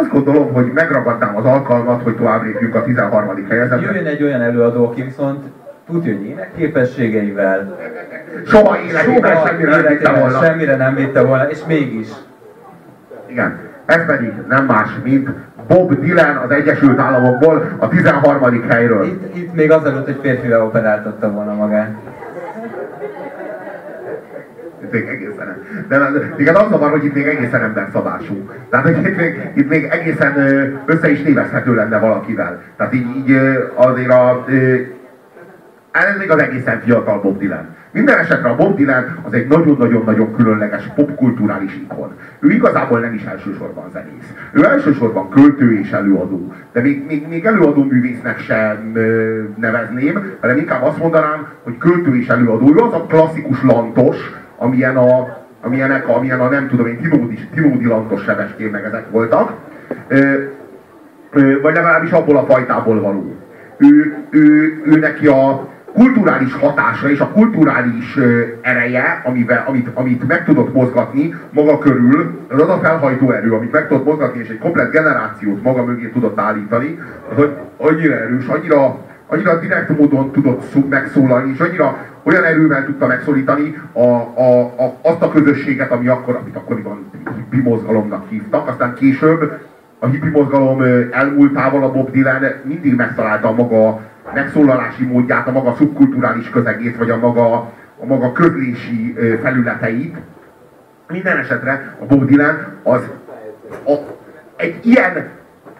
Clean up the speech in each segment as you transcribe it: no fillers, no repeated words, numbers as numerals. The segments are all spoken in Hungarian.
Azt gondolom, hogy megragadnám az alkalmat, hogy tovább lépjünk a 13. fejezetre. Jöjjön egy olyan előadó, aki viszont tudja, hogy énekképességeivel soha életében semmire nem vitte volna, és mégis. Igen, ez pedig nem más, mint Bob Dylan az Egyesült Államokból, a 13. helyről. Itt még azelőtt egy férfivel operáltatta volna magát. Még egészen, de igen, az a van, hogy itt még egészen emberszabású. Tehát, hogy itt még egészen össze is tévezhető lenne valakivel. Tehát így azért ez még az egészen fiatal Bob Dylan. Minden esetre a Bob Dylan az egy nagyon-nagyon-nagyon különleges popkulturális ikon. Ő igazából nem is elsősorban zenész. Ő elsősorban költő és előadó. De még előadó művésznek sem nevezném, hanem inkább azt mondanám, hogy költő és előadó. Ő az a klasszikus lantos, amilyen a nem tudom én, tinódi lantos sebeskének ezek voltak. Vagy legalábbis abból a fajtából való. Ő neki a kulturális hatása és a kulturális ereje, amit meg tudott mozgatni maga körül, az a felhajtó erő, amit meg tudott mozgatni, és egy komplett generációt maga mögé tudott állítani, az annyira erős, annyira direkt módon tudott megszólalni, és annyira olyan erővel tudta megszólítani azt a közösséget, amit akkoriban hippi mozgalomnak hívtak, aztán később a hippi mozgalom elmúltával a Bob Dylan mindig megtalálta a maga megszólalási módját, a maga szubkulturális közegét, vagy a maga közlési felületeit. Minden esetre a Bob Dylan egy ilyen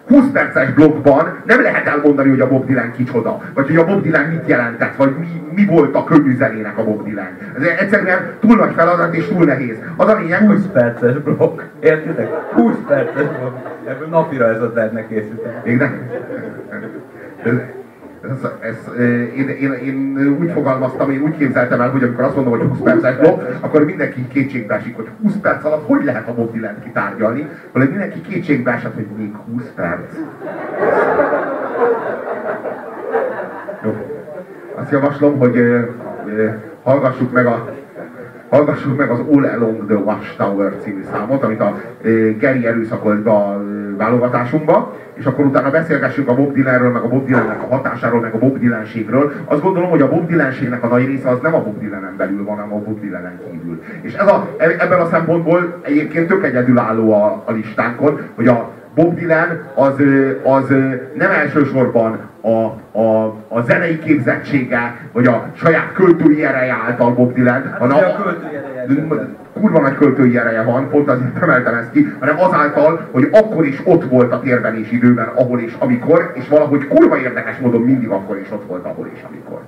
20 perces blokkban nem lehet elmondani, hogy a Bob Dylan kicsoda, vagy hogy a Bob Dylan mit jelentett, vagy mi volt a könnyű zenének a Bob Dylan. Ez egyszerűen túl nagy feladat és túl nehéz. Az a lényeg, hogy 20 perces blokk, értitek? 20 perces blokk. Ebből napira ez a tervnek készíteni. Még nem? Én úgy fogalmaztam, én úgy képzeltem el, hogy amikor azt mondom, hogy 20 perces blokk, akkor mindenki kétségbe esik, hogy 20 perc alatt hogy lehet a Bob Dylan-t kitárgyalni, hanem mindenki kétségbe esett, hogy még 20 perc. Jó. Azt javaslom, hogy hallgassuk meg az All Along the Watchtower című számot, amit a Gary erőszakolt a válogatásunkba, és akkor utána beszélgessünk a Bob Dylanről, meg a Bob Dylannek a hatásáról, meg a Bob Dylanségről. Azt gondolom, hogy a Bob Dylanségnek a nagy része az nem a Bob Dylanen belül van, hanem a Bob Dylanen kívül. És ebben a szempontból egyébként tök egyedülálló a listánkon, hogy a Bob Dylan az nem elsősorban a zenei képzettsége, vagy a saját költői ereje által Bob Dylan, hanem kurva nagy költői ereje van, pont azért emeltem ezt ki, hanem azáltal, hogy akkor is ott volt a térben és időben, ahol és amikor, és valahogy kurva érdekes módon mindig akkor is ott volt, ahol és amikor.